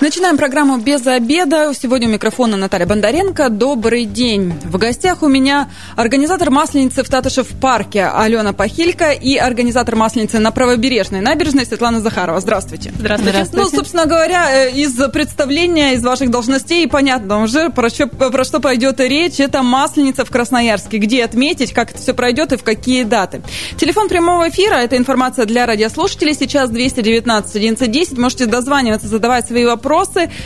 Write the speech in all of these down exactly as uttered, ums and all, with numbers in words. Начинаем программу «Без обеда». Сегодня у микрофона Наталья Бондаренко. Добрый день. В гостях у меня организатор масленицы в Татышев-парке Алёна Похилько и организатор масленицы на Правобережной набережной Светлана Захарова. Здравствуйте. Здравствуйте. Здравствуйте. Ну, собственно говоря, из представления, из ваших должностей понятно уже, про что, про что пойдет речь. Это масленица в Красноярске. Где отметить, как это все пройдет и в какие даты. Телефон прямого эфира – это информация для радиослушателей. Сейчас двести девятнадцать одиннадцать десять. Можете дозваниваться, задавать свои вопросы.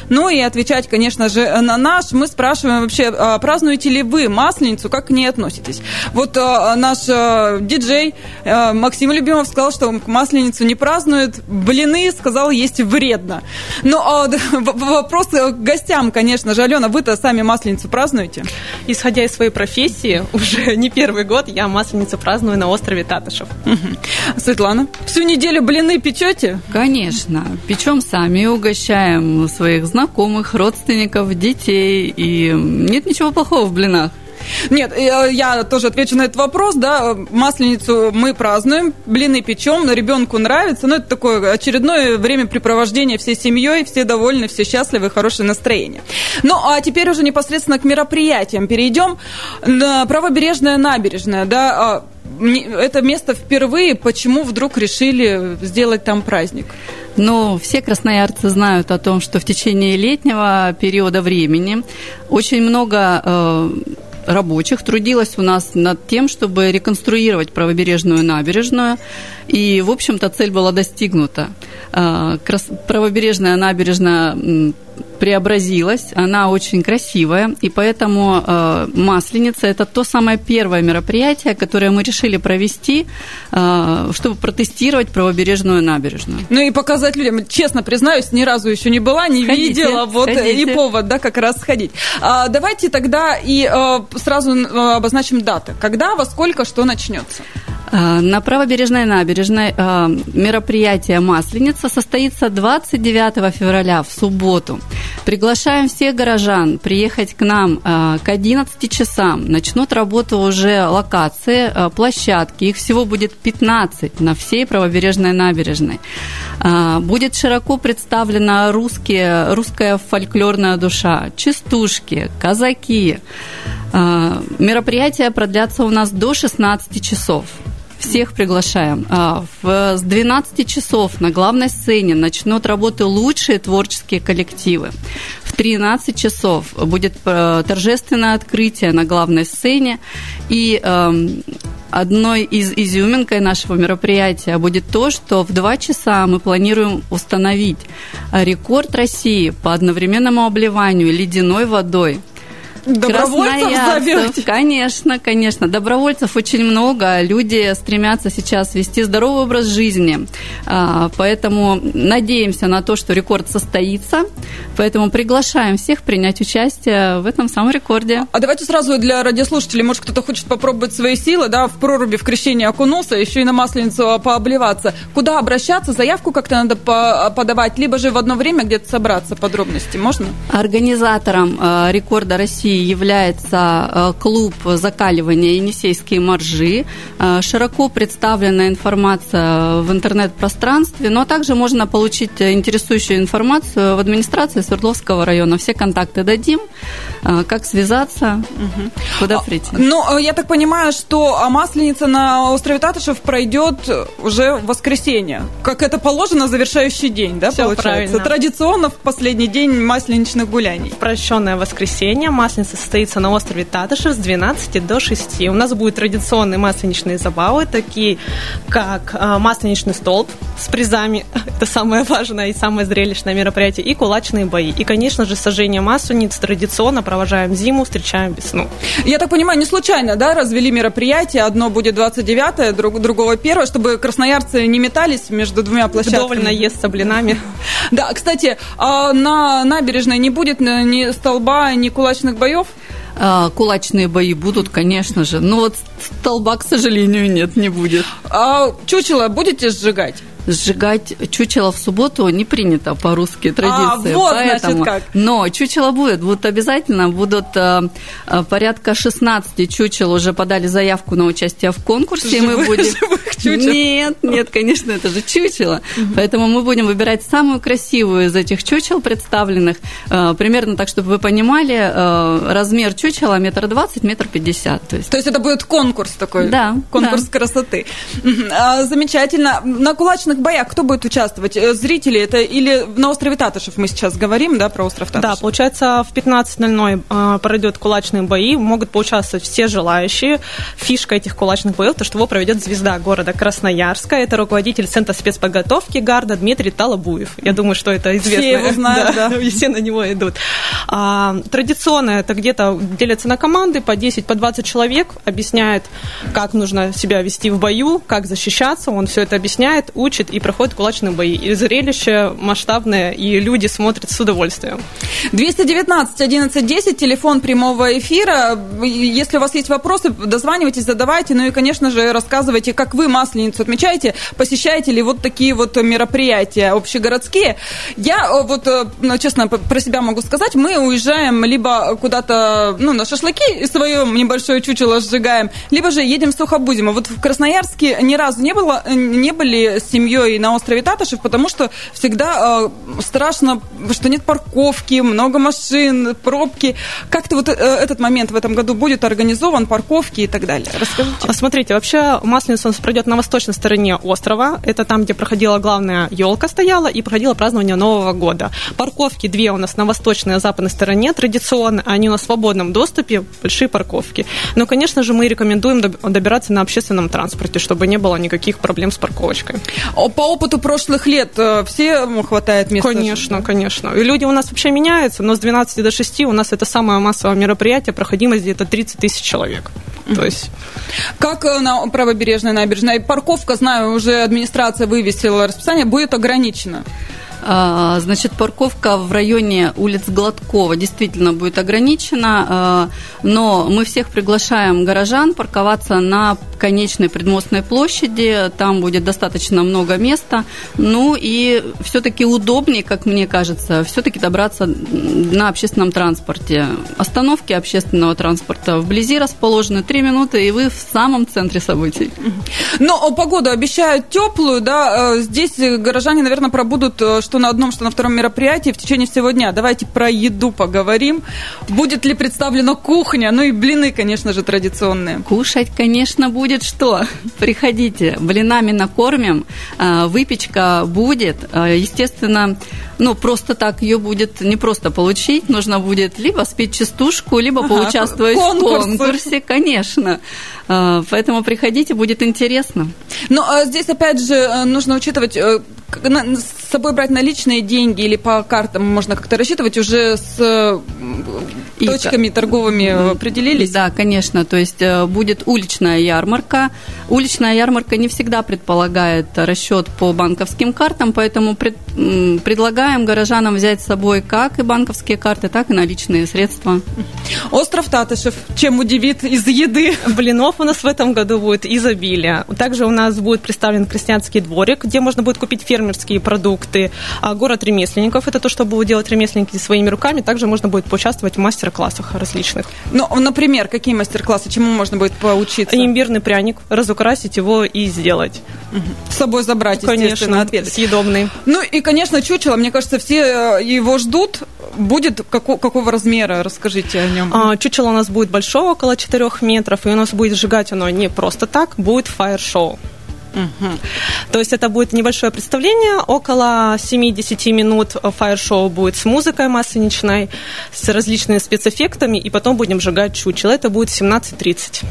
Ну и отвечать, конечно же, на наш. Мы спрашиваем вообще, празднуете ли вы Масленицу, как к ней относитесь? Вот наш диджей Максим Любимов сказал, что Масленицу не празднует. Блины, сказал, есть вредно. Но вопрос к гостям, конечно же. Алена, вы-то сами Масленицу празднуете? Исходя из своей профессии, уже не первый год я Масленицу праздную на острове Татышев. Угу. Светлана, всю неделю блины печете? Конечно. Печем сами и угощаем своих знакомых, родственников, детей. И нет ничего плохого в блинах. Нет, я тоже отвечу на этот вопрос, да, масленицу мы празднуем, блины печем, ребенку нравится, но это такое очередное времяпрепровождение всей семьей, все довольны, все счастливы, хорошее настроение. Ну, а теперь уже непосредственно к мероприятиям перейдем. Правобережная набережная, да, это место впервые, почему вдруг решили сделать там праздник? Но все красноярцы знают о том, что в течение летнего периода времени очень много э, рабочих трудилось у нас над тем, чтобы реконструировать правобережную набережную. И, в общем-то, цель была достигнута. Э, крас- правобережная набережная преобразилась, она очень красивая, и поэтому э, Масленица – это то самое первое мероприятие, которое мы решили провести, э, чтобы протестировать правобережную набережную. Ну и показать людям, честно признаюсь, ни разу еще не была, не сходите, видела, вот сходите. И повод, да, как раз сходить. А, давайте тогда и э, сразу обозначим даты. Когда, во сколько, что начнется? На Правобережной набережной мероприятие «Масленица» состоится двадцать девятого февраля в субботу. Приглашаем всех горожан приехать к нам к одиннадцати часам. Начнут работу уже локации, площадки. Их всего будет пятнадцать на всей Правобережной набережной. Будет широко представлена русские, русская фольклорная душа, частушки, казаки. Мероприятия продлятся у нас до шестнадцати часов. Всех приглашаем. С двенадцати часов на главной сцене начнут работу лучшие творческие коллективы. В тринадцать часов будет торжественное открытие на главной сцене. И одной из изюминкой нашего мероприятия будет то, что в два часа мы планируем установить рекорд России по одновременному обливанию ледяной водой. Добровольцев зовете? Конечно, конечно. Добровольцев очень много. Люди стремятся сейчас вести здоровый образ жизни. Поэтому надеемся на то, что рекорд состоится. Поэтому приглашаем всех принять участие в этом самом рекорде. А давайте сразу для радиослушателей, может, кто-то хочет попробовать свои силы, да, в проруби в крещение окунулся, еще и на масленицу пообливаться. Куда обращаться? Заявку как-то надо подавать, либо же в одно время где-то собраться. Подробности можно? Организатором рекорда России является клуб закаливания «Енисейские моржи». Широко представлена информация в интернет-пространстве, но также можно получить интересующую информацию в администрации Свердловского района. Все контакты дадим, как связаться, угу. Куда прийти. Ну, я так понимаю, что масленица на острове Татышев пройдет уже в воскресенье. Как это положено, завершающий день, да, все получается? Правильно. Традиционно в последний день масленичных гуляний. Прощенное воскресенье масленица состоится на острове Татышев с двенадцати до шести. У нас будут традиционные масленичные забавы, такие как масленичный столб с призами, это самое важное и самое зрелищное мероприятие, и кулачные бои. И, конечно же, сожжение маслениц. Традиционно провожаем зиму, встречаем весну. Я так понимаю, не случайно, да, развели мероприятие, одно будет двадцать девятое, друг, другого первое, чтобы красноярцы не метались между двумя площадками. Довольно ест со блинами. Да, кстати, на набережной не будет ни столба, ни кулачных боев. Боев? А, кулачные бои будут, конечно же. Но вот столба, к сожалению, нет, не будет. А чучело будете сжигать? сжигать чучело в субботу не принято по русской традиции. А, вот, поэтому... значит, как. Но чучело будет, будут обязательно, будут э, порядка шестнадцати чучел уже подали заявку на участие в конкурсе. Живых, мы будем... живых чучел? Нет, нет, конечно, это же чучело. Угу. Поэтому мы будем выбирать самую красивую из этих чучел представленных. Э, примерно так, чтобы вы понимали, э, размер чучела метр двадцать, метр пятьдесят. То есть... то есть это будет конкурс такой? Да. Конкурс да. красоты. Замечательно. На кулачных боях кто будет участвовать? Зрители это или на острове Татышев мы сейчас говорим, да, про остров Татышев? Да, получается, в пятнадцать ноль ноль пройдет кулачные бои, могут поучаствовать все желающие. Фишка этих кулачных боев, то, что его проведет звезда города Красноярска. Это руководитель Центра спецподготовки гарда Дмитрий Талабуев. Я думаю, что это известно. Все его знают, да. да. Все на него идут. Традиционно это где-то делятся на команды по десять, по двадцать человек, объясняет, как нужно себя вести в бою, как защищаться, он все это объясняет, учит и проходит кулачные бои. И зрелище масштабное, и люди смотрят с удовольствием. двести девятнадцать одиннадцать десять, телефон прямого эфира. Если у вас есть вопросы, дозванивайтесь, задавайте, ну и, конечно же, рассказывайте, как вы Масленицу отмечаете, посещаете ли вот такие вот мероприятия общегородские. Я вот, ну, честно, про себя могу сказать, мы уезжаем либо куда-то, ну, на шашлыки, свое небольшое чучело сжигаем, либо же едем в Сухобузимо. Вот в Красноярске ни разу не было, не были с семьей на острове Татышев, потому что всегда э, страшно, что нет парковки, много машин, пробки. Как-то вот э, этот момент в этом году будет организован, парковки и так далее. Расскажите. Смотрите, вообще Масленица у нас пройдет на восточной стороне острова. Это там, где проходила главная елка стояла и проходило празднование Нового года. Парковки две у нас на восточной и западной стороне. Традиционно они у нас в свободном доступе, большие парковки. Но, конечно же, мы рекомендуем добираться на общественном транспорте, чтобы не было никаких проблем с парковочкой. По опыту прошлых лет все хватает места? Конечно, конечно. И люди у нас вообще меняются, но с двенадцати до шести у нас это самое массовое мероприятие, проходимость где-то тридцать тысяч человек. Mm-hmm. То есть... Как на Правобережной набережной? Парковка, знаю, уже администрация вывесила расписание, будет ограничена? Значит, парковка в районе улиц Гладкова действительно будет ограничена, но мы всех приглашаем горожан парковаться на конечной предмостной площади, там будет достаточно много места, ну и все-таки удобнее, как мне кажется, все-таки добраться на общественном транспорте. Остановки общественного транспорта вблизи расположены три минуты, и вы в самом центре событий. Но погоду обещают теплую, да, здесь горожане, наверное, пробудут что на одном, что на втором мероприятии в течение всего дня. Давайте про еду поговорим. Будет ли представлена кухня? Ну и блины, конечно же, традиционные. Кушать, конечно, будет что? Приходите, блинами накормим, выпечка будет. Естественно, ну просто так ее будет не просто получить, нужно будет либо спеть частушку, либо ага, поучаствовать конкурс. в конкурсе, конечно. Поэтому приходите, будет интересно. Но а здесь, опять же, нужно учитывать, с собой брать наличные деньги или по картам можно как-то рассчитывать, уже с точками и... торговыми определились? Да, конечно. То есть будет уличная ярмарка. Уличная ярмарка не всегда предполагает расчет по банковским картам, поэтому пред... предлагаем горожанам взять с собой как и банковские карты, так и наличные средства. Остров Татышев чем удивит из еды? Блинов у нас в этом году будет изобилие. Также у нас будет представлен крестьянский дворик, где можно будет купить фермерские продукты. А город ремесленников, это то, что будут делать ремесленники своими руками. Также можно будет поучаствовать в мастер-классах различных. Ну, например, какие мастер-классы, чему можно будет поучиться? Имбирный пряник, разукрасить его и сделать. Угу. С собой забрать, ну, естественно, ответ. Съедобный. Ну и, конечно, чучело, мне кажется, все его ждут. Будет какого, какого размера? Расскажите о нем. А, чучело у нас будет большое, около четырёх метров, и у нас будет сжигать оно не просто так, будет фаер-шоу. Угу. То есть это будет небольшое представление, около семь-десять минут фаер-шоу будет с музыкой масленичной, с различными спецэффектами, и потом будем сжигать чучело. Это будет семнадцать тридцать.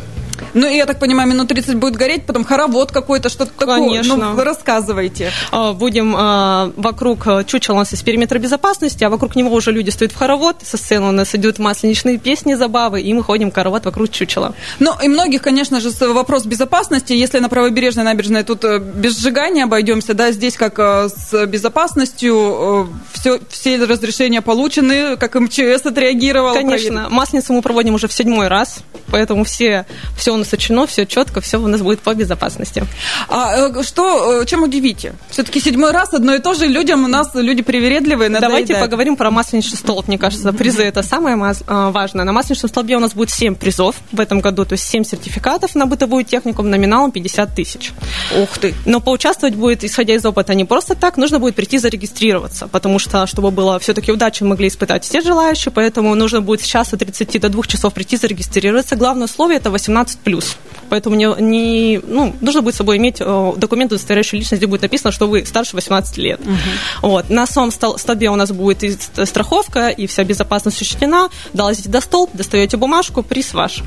Ну, я так понимаю, минут тридцать будет гореть, потом хоровод какой-то, что-то такое. Конечно. Ну, рассказывайте. Будем э, вокруг чучела у нас есть периметр безопасности, а вокруг него уже люди стоят в хоровод, со сцены у нас идут масленичные песни, забавы, и мы ходим хоровод вокруг чучела. Ну, и многих, конечно же, вопрос безопасности. Если на Правобережной набережной тут без сжигания обойдемся, да, здесь как с безопасностью все, все разрешения получены, как МЧС отреагировало. Конечно. Проверить. Масленицу мы проводим уже в седьмой раз. поэтому все, все у нас учено, все четко, все у нас будет по безопасности. А что, чем удивите? Все-таки седьмой раз одно и то же, людям у нас люди привередливые. Надоедает. Давайте поговорим про масленичный стол, мне кажется, призы это самое важное. На масленичном столбе у нас будет семь призов в этом году, то есть семь сертификатов на бытовую технику номиналом пятьдесят тысяч. Ух ты! Но поучаствовать будет, исходя из опыта, не просто так, нужно будет прийти зарегистрироваться, потому что, чтобы было все-таки удачу, могли испытать все желающие, поэтому нужно будет с часа тридцати до двух часов прийти зарегистрироваться. Главное условие – это восемнадцать плюс. Поэтому не, не, ну, нужно будет с собой иметь документ, удостоверяющий личность, где будет написано, что вы старше восемнадцати лет. Угу. Вот. На самом столбе у нас будет и страховка, и вся безопасность учтена. Долазите до столб, достаете бумажку, приз ваш.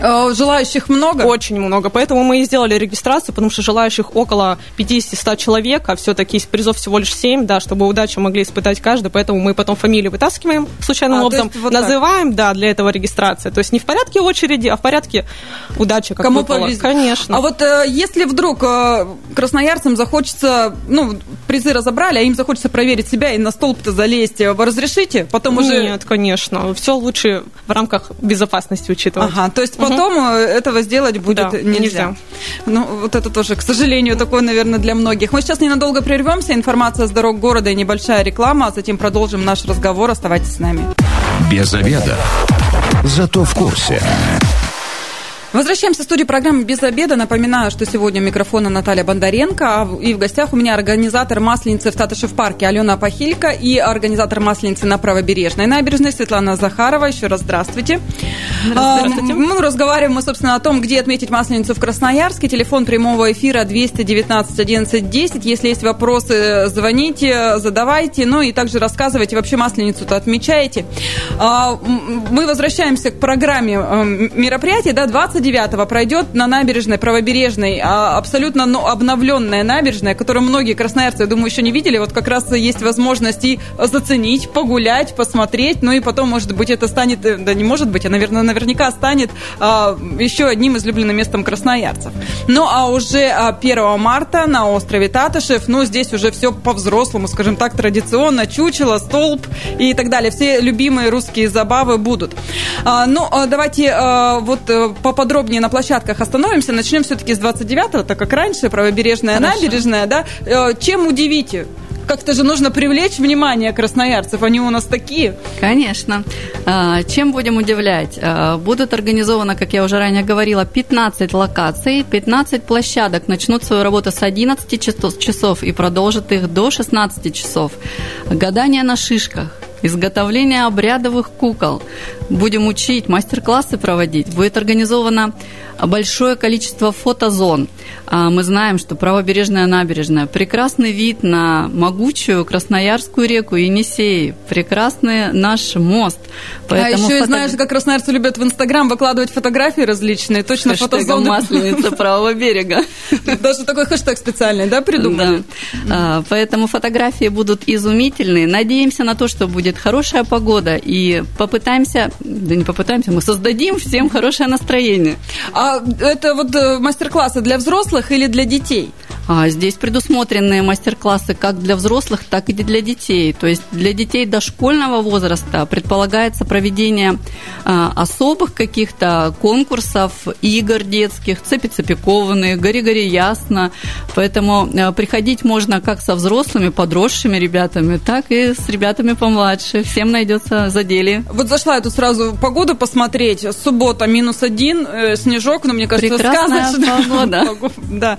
Желающих много? Очень много. Поэтому мы и сделали регистрацию, потому что желающих около пятьдесят-сто человек, а все-таки призов всего лишь семь, да, чтобы удачу могли испытать каждый. Поэтому мы потом фамилии вытаскиваем случайным а, образом, вот называем, так. Да, для этого регистрация. То есть не в порядке очереди, а в порядке удачи. Как кому повезет. Конечно. А вот если вдруг красноярцам захочется, ну, призы разобрали, а им захочется проверить себя и на столб-то залезть, вы разрешите? Потом уже... Нет, конечно. Все лучше в рамках безопасности учитывать. Ага, то есть потом угу. этого сделать будет да, нельзя. нельзя. Ну, вот это тоже, к сожалению, такое, наверное, для многих. Мы сейчас ненадолго прервемся. Информация с дорог города и небольшая реклама, а затем продолжим наш разговор. Оставайтесь с нами. Без обеда. Зато в курсе. Возвращаемся в студию программы «Без обеда». Напоминаю, что сегодня у микрофона Наталья Бондаренко. И в гостях у меня организатор масленицы в Татышев-парке Алёна Похилько и организатор масленицы на Правобережной набережной Светлана Захарова. Еще раз здравствуйте. Здравствуйте. Мы разговариваем, мы, собственно, о том, где отметить масленицу в Красноярске. Телефон прямого эфира двести девятнадцать одиннадцать десять. Если есть вопросы, звоните, задавайте. Ну и также рассказывайте, вообще масленицу-то отмечаете. Мы возвращаемся к программе мероприятий. Да, двадцать девятого пройдет на набережной Правобережной абсолютно ну, обновленная набережная, которую многие красноярцы, я думаю, еще не видели. Вот как раз есть возможность и заценить, погулять, посмотреть. Ну и потом, может быть, это станет, да не может быть, а, наверное, наверняка станет а, еще одним излюбленным местом красноярцев. Ну а уже первого марта на острове Татышев, ну здесь уже все по-взрослому, скажем так, традиционно. Чучело, столб и так далее. Все любимые русские забавы будут. А, ну, давайте а, вот поподробнее на площадках остановимся. Начнем все-таки с двадцать девятого, так как раньше Правобережная Хорошо. Набережная, да? Чем удивите? Как-то же нужно привлечь внимание красноярцев, они у нас такие. Конечно. Чем будем удивлять? Будут организованы, как я уже ранее говорила, пятнадцать локаций, пятнадцать площадок. Начнут свою работу с одиннадцати часов и продолжат их до шестнадцати часов. Гадание на шишках. Изготовление обрядовых кукол. Будем учить, мастер-классы проводить. Будет организовано большое количество фотозон. Мы знаем, что Правобережная набережная. Прекрасный вид на могучую Красноярскую реку Енисей. Прекрасный наш мост. Поэтому а еще фото... и знаешь, как красноярцы любят в Инстаграм выкладывать фотографии различные. Точно фотозоны. Масленица правого берега. Даже такой хэштег специальный, да, придумали? Поэтому фотографии будут изумительные. Надеемся на то, что будет хорошая погода, и попытаемся, да не попытаемся, мы создадим всем хорошее настроение. А это вот мастер-классы для взрослых или для детей? А здесь предусмотрены мастер-классы как для взрослых, так и для детей. То есть для детей дошкольного возраста предполагается проведение а, особых каких-то конкурсов, игр детских, цепи-цепи кованые, гори-гори ясно. Поэтому а, приходить можно как со взрослыми, подросшими ребятами, так и с ребятами помладше. Всем найдется задели. Вот зашла я тут сразу погоду посмотреть. Суббота минус один, э, снежок, но мне кажется, сказочная. Прекрасная погода.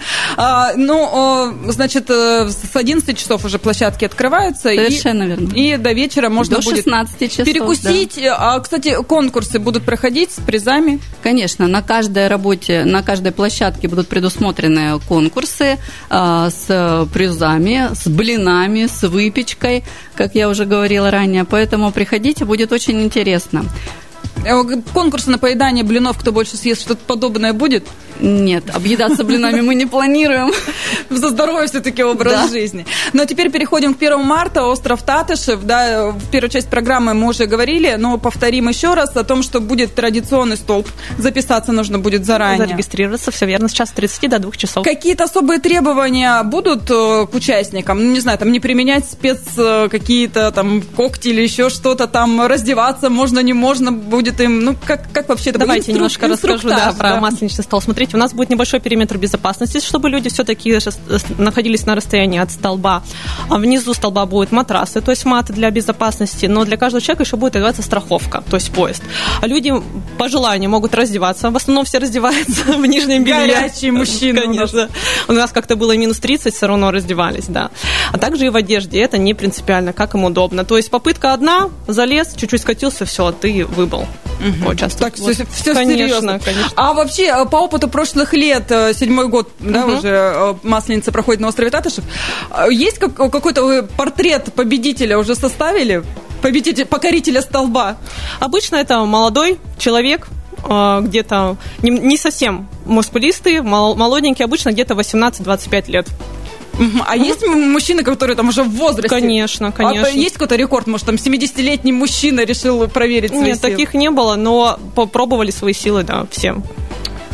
Ну, значит, с одиннадцати часов уже площадки открываются. Совершенно и, верно. И до вечера можно до будет часов, перекусить. Да. А, кстати, конкурсы будут проходить с призами? Конечно. На каждой работе, на каждой площадке будут предусмотрены конкурсы а, с призами, с блинами, с выпечкой, как я уже говорила ранее. Поэтому приходите, будет очень интересно. Конкурсы на поедание блинов, кто больше съест, что-то подобное будет? Нет, объедаться блинами мы не планируем. За здоровье все-таки образ жизни. Но теперь переходим к первому марта. Остров Татышев. В первую часть программы мы уже говорили, но повторим еще раз о том, что будет традиционный столб. Записаться нужно будет заранее. Зарегистрироваться, все верно, с часа тридцати до двух часов. Какие-то особые требования будут к участникам? Ну, не знаю, там не применять спец какие-то там коктейли, еще что-то там, раздеваться можно, не можно будет им. Ну, как, как вообще это будет? Давайте немножко расскажу да, про да. масленичный стол. Смотрите, у нас будет небольшой периметр безопасности, чтобы люди все-таки находились на расстоянии от столба. А внизу столба будут матрасы, то есть маты для безопасности, но для каждого человека еще будет одеваться страховка, то есть пояс. А люди по желанию могут раздеваться, в основном все раздеваются в нижнем белье. Горячие мужчины. Конечно. У нас как-то было минус тридцать, все равно раздевались, да. А также и в одежде, это не принципиально, как им удобно. То есть попытка одна, залез, чуть-чуть скатился, все, ты выбыл. Угу. Так, вот. все, все конечно, серьезно. Конечно. А вообще, по опыту прошлых лет, седьмой год, угу. да, уже Масленица проходит на острове Татышев, есть как, какой-то портрет победителя уже составили? Победитель, покорителя столба? Обычно это молодой человек, где-то не, не совсем мускулистый, молоденький, обычно где-то восемнадцать-двадцать пять лет. А mm-hmm. есть мужчины, которые там уже в возрасте? Конечно, конечно. А есть какой-то рекорд? Может, там семидесятилетний мужчина решил проверить свои Нет, силы? Нет, таких не было, но попробовали свои силы, да, все.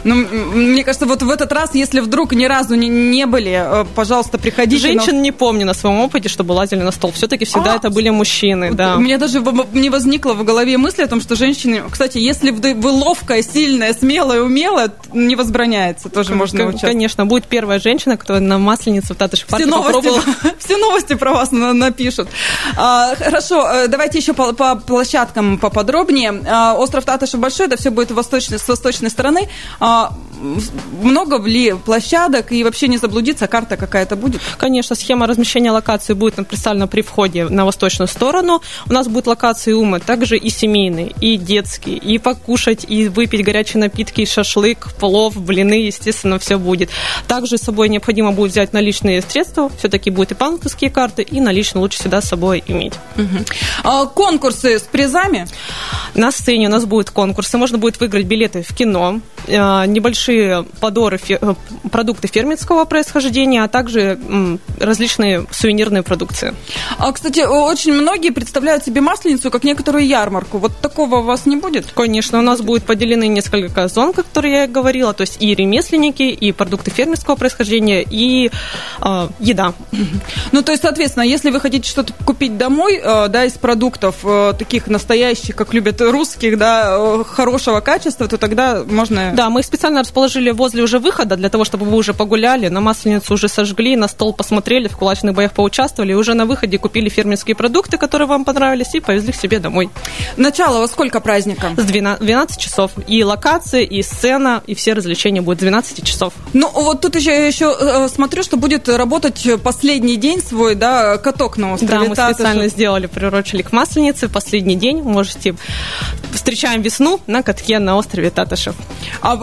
Ну, мне кажется, вот в этот раз, если вдруг ни разу не, не были, пожалуйста, приходите. Женщин но... не помню на своем опыте, чтобы лазили на стол. Все-таки всегда а, это были мужчины, да. У меня даже не возникло в голове мысли о том, что женщины... Кстати, если вы ловкая, сильная, смелая, умелая, не возбраняется, тоже можно участвовать. Конечно, будет первая женщина, которая на Масленице в Татышев-парке попробовала. Все новости про вас напишут. Хорошо, давайте еще по площадкам поподробнее. Остров Татышев большой, это все будет с восточной стороны. Много ли площадок и вообще не заблудиться, карта какая-то будет? Конечно, схема размещения локаций будет представлена при входе на восточную сторону. У нас будут локации ума, также и семейные, и детские, и покушать, и выпить горячие напитки, и шашлык, плов, блины, естественно, все будет. Также с собой необходимо будет взять наличные средства, все-таки будут и банковские карты, и наличные лучше всегда с собой иметь. Угу. А конкурсы с призами? На сцене у нас будут конкурсы, можно будет выиграть билеты в кино, небольшие подоры, фер... продукты фермерского происхождения, а также м, различные сувенирные продукции. А, кстати, очень многие представляют себе Масленицу как некоторую ярмарку. Вот такого у вас не будет? Конечно, у нас будут поделены несколько зон, как я и говорила, то есть и ремесленники, и продукты фермерского происхождения, и э, еда. Ну, то есть, соответственно, если вы хотите что-то купить домой, э, да, из продуктов э, таких настоящих, как любят русских, да, э, хорошего качества, то тогда можно... Да, мы их специально расположили возле уже выхода, для того, чтобы вы уже погуляли, на Масленицу уже сожгли, на стол посмотрели, в кулачных боях поучаствовали, уже на выходе купили фермерские продукты, которые вам понравились, и повезли к себе домой. Начало во сколько праздника? С двенадцати часов. И локации, и сцена, и все развлечения будут с двенадцати часов. Ну, вот тут еще, еще смотрю, что будет работать последний день свой, да, каток на острове. Да, мы специально же... сделали, приурочили к Масленице, последний день, можете... Встречаем весну на катке на острове Татышев. А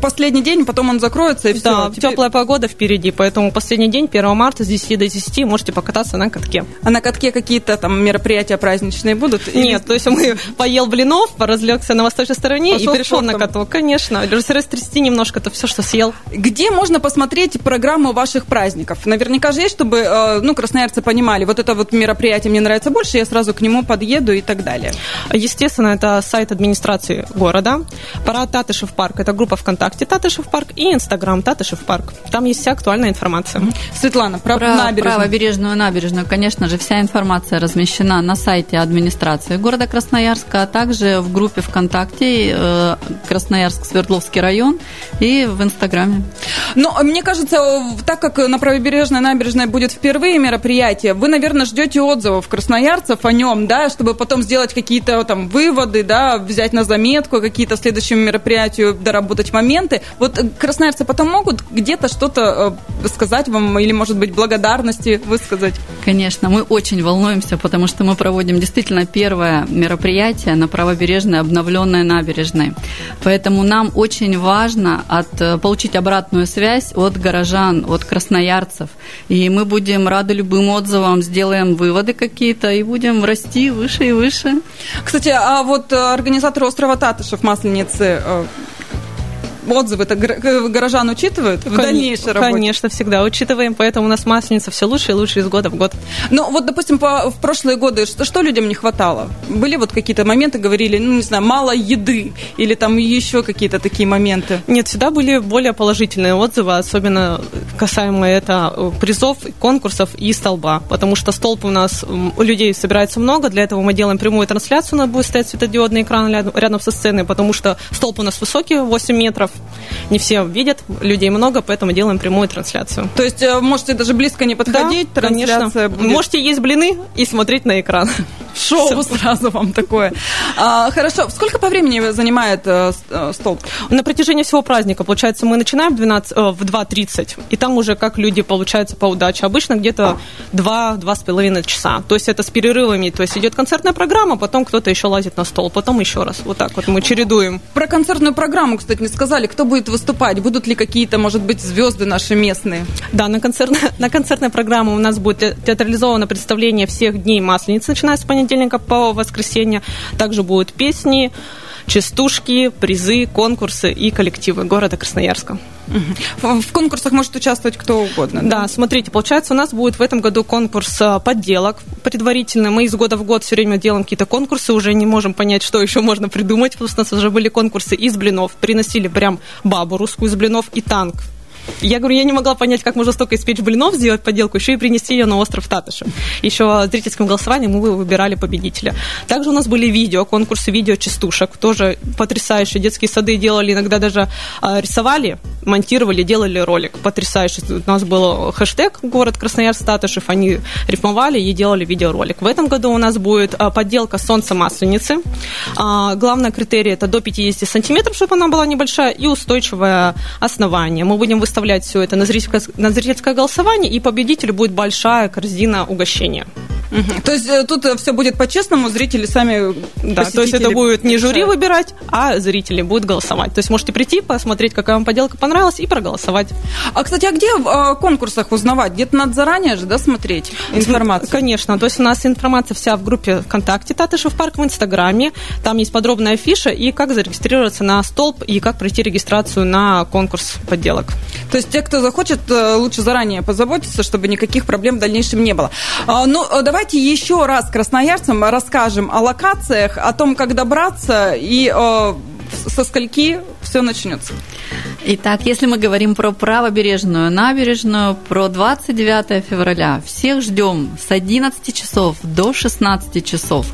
последний день, потом он закроется и все. Да, теперь... теплая погода впереди, поэтому последний день, первого марта с десяти до десяти можете покататься на катке. А на катке какие-то там мероприятия праздничные будут? Нет, или... то есть он поел блинов, разлегся на восточной стороне Пошел и перешел на каток. Конечно, растрясти немножко то все, что съел. Где можно посмотреть программу ваших праздников? Наверняка же есть, чтобы ну, красноярцы понимали, вот это вот мероприятие мне нравится больше, я сразу к нему подъеду и так далее. Естественно, это сайт администрации города, парад Татышев парк, это группа ВКонтакте Татышев парк и Инстаграм Татышев парк. Там есть вся актуальная информация. Светлана, про, про набережную. Правобережную набережную, конечно же, вся информация размещена на сайте администрации города Красноярска, а также в группе ВКонтакте Красноярск Свердловский район и в Инстаграме. Но мне кажется, так как на Правобережной набережной будет впервые мероприятие, вы, наверное, ждете отзывов красноярцев о нем, да, чтобы потом сделать какие-то там выводы, да, взять на заметку какие-то в следующем мероприятии, доработать моменты. Вот красноярцы потом могут где-то что-то сказать вам или, может быть, благодарности высказать? Конечно, мы очень волнуемся, потому что мы проводим действительно первое мероприятие на правобережной обновленной набережной. Поэтому нам очень важно от, получить обратную связь от горожан, от красноярцев. И мы будем рады любым отзывам, сделаем выводы какие-то и будем расти выше и выше. Кстати, а вот организаторы острова Татышев Масленицы отзывы-то горожан учитывают в дальнейшей работе? Конечно, всегда учитываем, поэтому у нас Масленица все лучше и лучше из года в год. Ну, вот, допустим, по, в прошлые годы что, что людям не хватало? Были вот какие-то моменты, говорили, ну, не знаю, мало еды или там еще какие-то такие моменты? Нет, всегда были более положительные отзывы, особенно касаемо это призов, конкурсов и столба, потому что столб у нас, у людей собирается много, для этого мы делаем прямую трансляцию, у нас будет стоять светодиодный экран рядом со сценой, потому что столб у нас высокий, восемь метров, не все видят, людей много, поэтому делаем прямую трансляцию. То есть можете даже близко не подходить, да, трансляция будет. Можете есть блины и смотреть на экран. Шоу все. Сразу вам такое. А, хорошо, сколько по времени занимает э, столб? На протяжении всего праздника, получается, мы начинаем в, двенадцать, э, в два тридцать, и там уже как люди, получается, по удаче. Обычно где-то два — два с половиной часа. То есть это с перерывами. То есть идет концертная программа, потом кто-то еще лазит на стол, потом еще раз. Вот так вот мы чередуем. Про концертную программу, кстати, не сказали. Кто будет выступать? Будут ли какие-то, может быть, звезды наши местные? Да, на, концерт, на концертной программе у нас будет театрализовано представление всех дней Масленицы, начиная с понедельника по воскресенье. Также будут песни, частушки, призы, конкурсы и коллективы города Красноярска. В конкурсах может участвовать кто угодно. Да? Да, смотрите, получается, у нас будет в этом году конкурс подделок предварительно. Мы из года в год все время делаем какие-то конкурсы, уже не можем понять, что еще можно придумать. Потому что у нас уже были конкурсы из блинов. Приносили прям бабу русскую из блинов и танк. Я говорю, я не могла понять, как можно столько испечь блинов, сделать поделку, еще и принести ее на остров Татышев. Еще в зрительском голосовании мы выбирали победителя. Также у нас были видео, конкурсы видео-частушек. Тоже потрясающе. Детские сады делали, иногда даже рисовали, монтировали, делали ролик. Потрясающе. У нас был хэштег «Город Красноярск Татышев». Они рифмовали и делали видеоролик. В этом году у нас будет подделка солнца Масленицы. Главный критерий – это до пятьдесят сантиметров, чтобы она была небольшая, и устойчивое основание. Мы будем выставлять все это на зрительское, на зрительское голосование, и победителю будет большая корзина угощения. Угу. То есть тут все будет по-честному, зрители сами... Да, то есть это будет не жюри выбирать, а зрители будут голосовать. То есть можете прийти, посмотреть, какая вам поделка понравилась, и проголосовать. А, кстати, а где в конкурсах узнавать? Где-то надо заранее же, да, смотреть информацию? Конечно. То есть у нас информация вся в группе ВКонтакте «Татышев парк», в Инстаграме. Там есть подробная афиша, и как зарегистрироваться на столб, и как пройти регистрацию на конкурс подделок. То есть те, кто захочет, лучше заранее позаботиться, чтобы никаких проблем в дальнейшем не было. Ну, давай Давайте еще раз красноярцам расскажем о локациях, о том, как добраться и э, со скольки все начнется. Итак, если мы говорим про Правобережную набережную, про двадцать девятое февраля, всех ждем с одиннадцати часов до шестнадцати часов.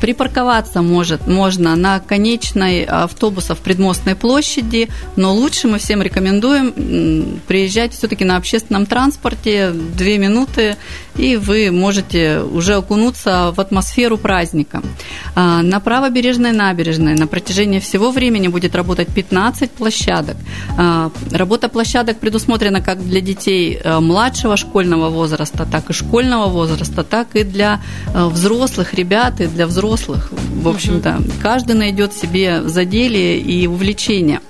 Припарковаться может, можно на конечной автобусов Предмостной площади, но лучше мы всем рекомендуем приезжать все-таки на общественном транспорте, две минуты, и вы можете уже окунуться в атмосферу праздника. На Правобережной набережной на протяжении всего времени будет работать пятнадцать площадок. Работа площадок предусмотрена как для детей младшего школьного возраста, так и школьного возраста, так и для взрослых ребят и для взрослых. В общем-то, каждый найдет себе заделье и увлечение.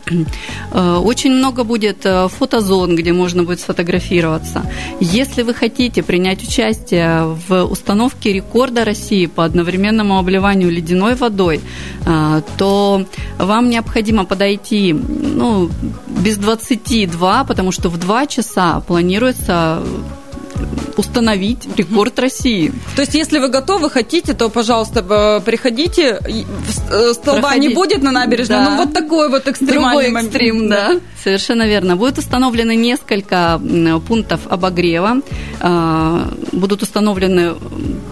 Очень много будет фотозон, где можно будет сфотографироваться. Если вы хотите принять участие в установке рекорда России по одновременному обливанию ледяной водой, то вам необходимо подойти, ну, без двадцати двух, потому что в два часа планируется установить рекорд России. То есть, если вы готовы, хотите, то, пожалуйста, приходите. Столба Проходи... не будет на набережной, да. Но вот такой вот экстремальный Другой экстрим, момент. Да. Да, совершенно верно. Будет установлено несколько пунктов обогрева. Будут установлены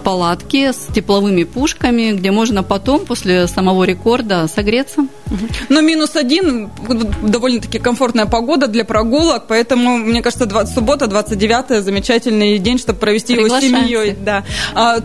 палатки с тепловыми пушками, где можно потом, после самого рекорда, согреться. Но минус один, довольно-таки комфортная погода для прогулок, поэтому, мне кажется, суббота, двадцать девятое, замечательный день, чтобы провести его с семьей. Да. А,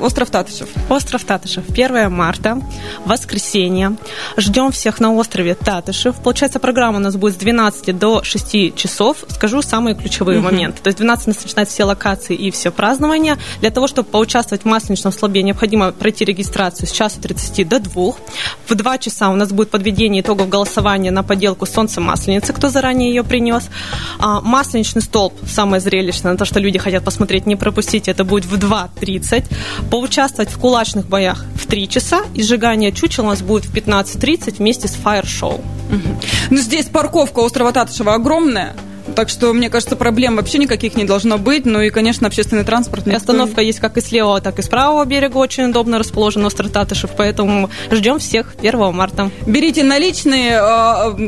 остров Татышев. Остров Татышев. первое марта, воскресенье. Ждем всех на острове Татышев. Получается, программа у нас будет с двенадцати до шести часов. Скажу самые ключевые моменты. То есть в двенадцать у нас начинают все локации и все празднования. Для того, чтобы поучаствовать в масленичном столбе, необходимо пройти регистрацию с часу тридцати до двух. В два часа у нас будет будет подведение итогов голосования на поделку «Солнце Масленицы», кто заранее ее принес. Масленичный столб, самое зрелищное, на то, что люди хотят посмотреть, не пропустите, это будет в два тридцать. Поучаствовать в кулачных боях в три часа. И сжигание чучел у нас будет в пятнадцать тридцать вместе с фаер-шоу. Угу. Ну, здесь парковка острова Татышева огромная. Так что, мне кажется, проблем вообще никаких не должно быть. Ну и, конечно, общественный транспорт. Никто... Остановка есть как и с левого, так и с правого берега. Очень удобно расположен остров Татышев. Поэтому ждем всех первого марта. Берите наличные,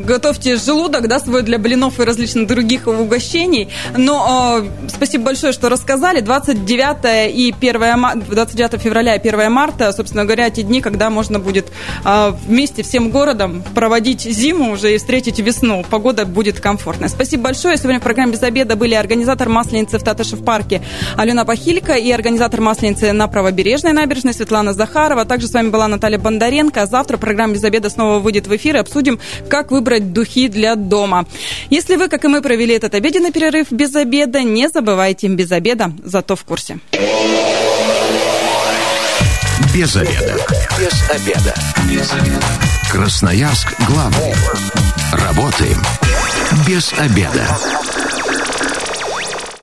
готовьте желудок, да, свой для блинов и различных других угощений. Но спасибо большое, что рассказали. двадцать девятое, и первое, двадцать девятое февраля и первое марта, собственно говоря, эти дни, когда можно будет вместе всем городом проводить зиму уже и встретить весну. Погода будет комфортная. Спасибо большое. Сегодня в программе «Без обеда» были организатор Масленицы в Татышев-парке Алёна Похилько и организатор Масленицы на Правобережной набережной Светлана Захарова. Также с вами была Наталья Бондаренко. Завтра программа «Без обеда» снова выйдет в эфир и обсудим, как выбрать духи для дома. Если вы, как и мы, провели этот обеденный перерыв без обеда, не забывайте, без обеда, зато в курсе. Без обеда. Без обеда. Без обеда. Красноярск главный. Работаем без обеда.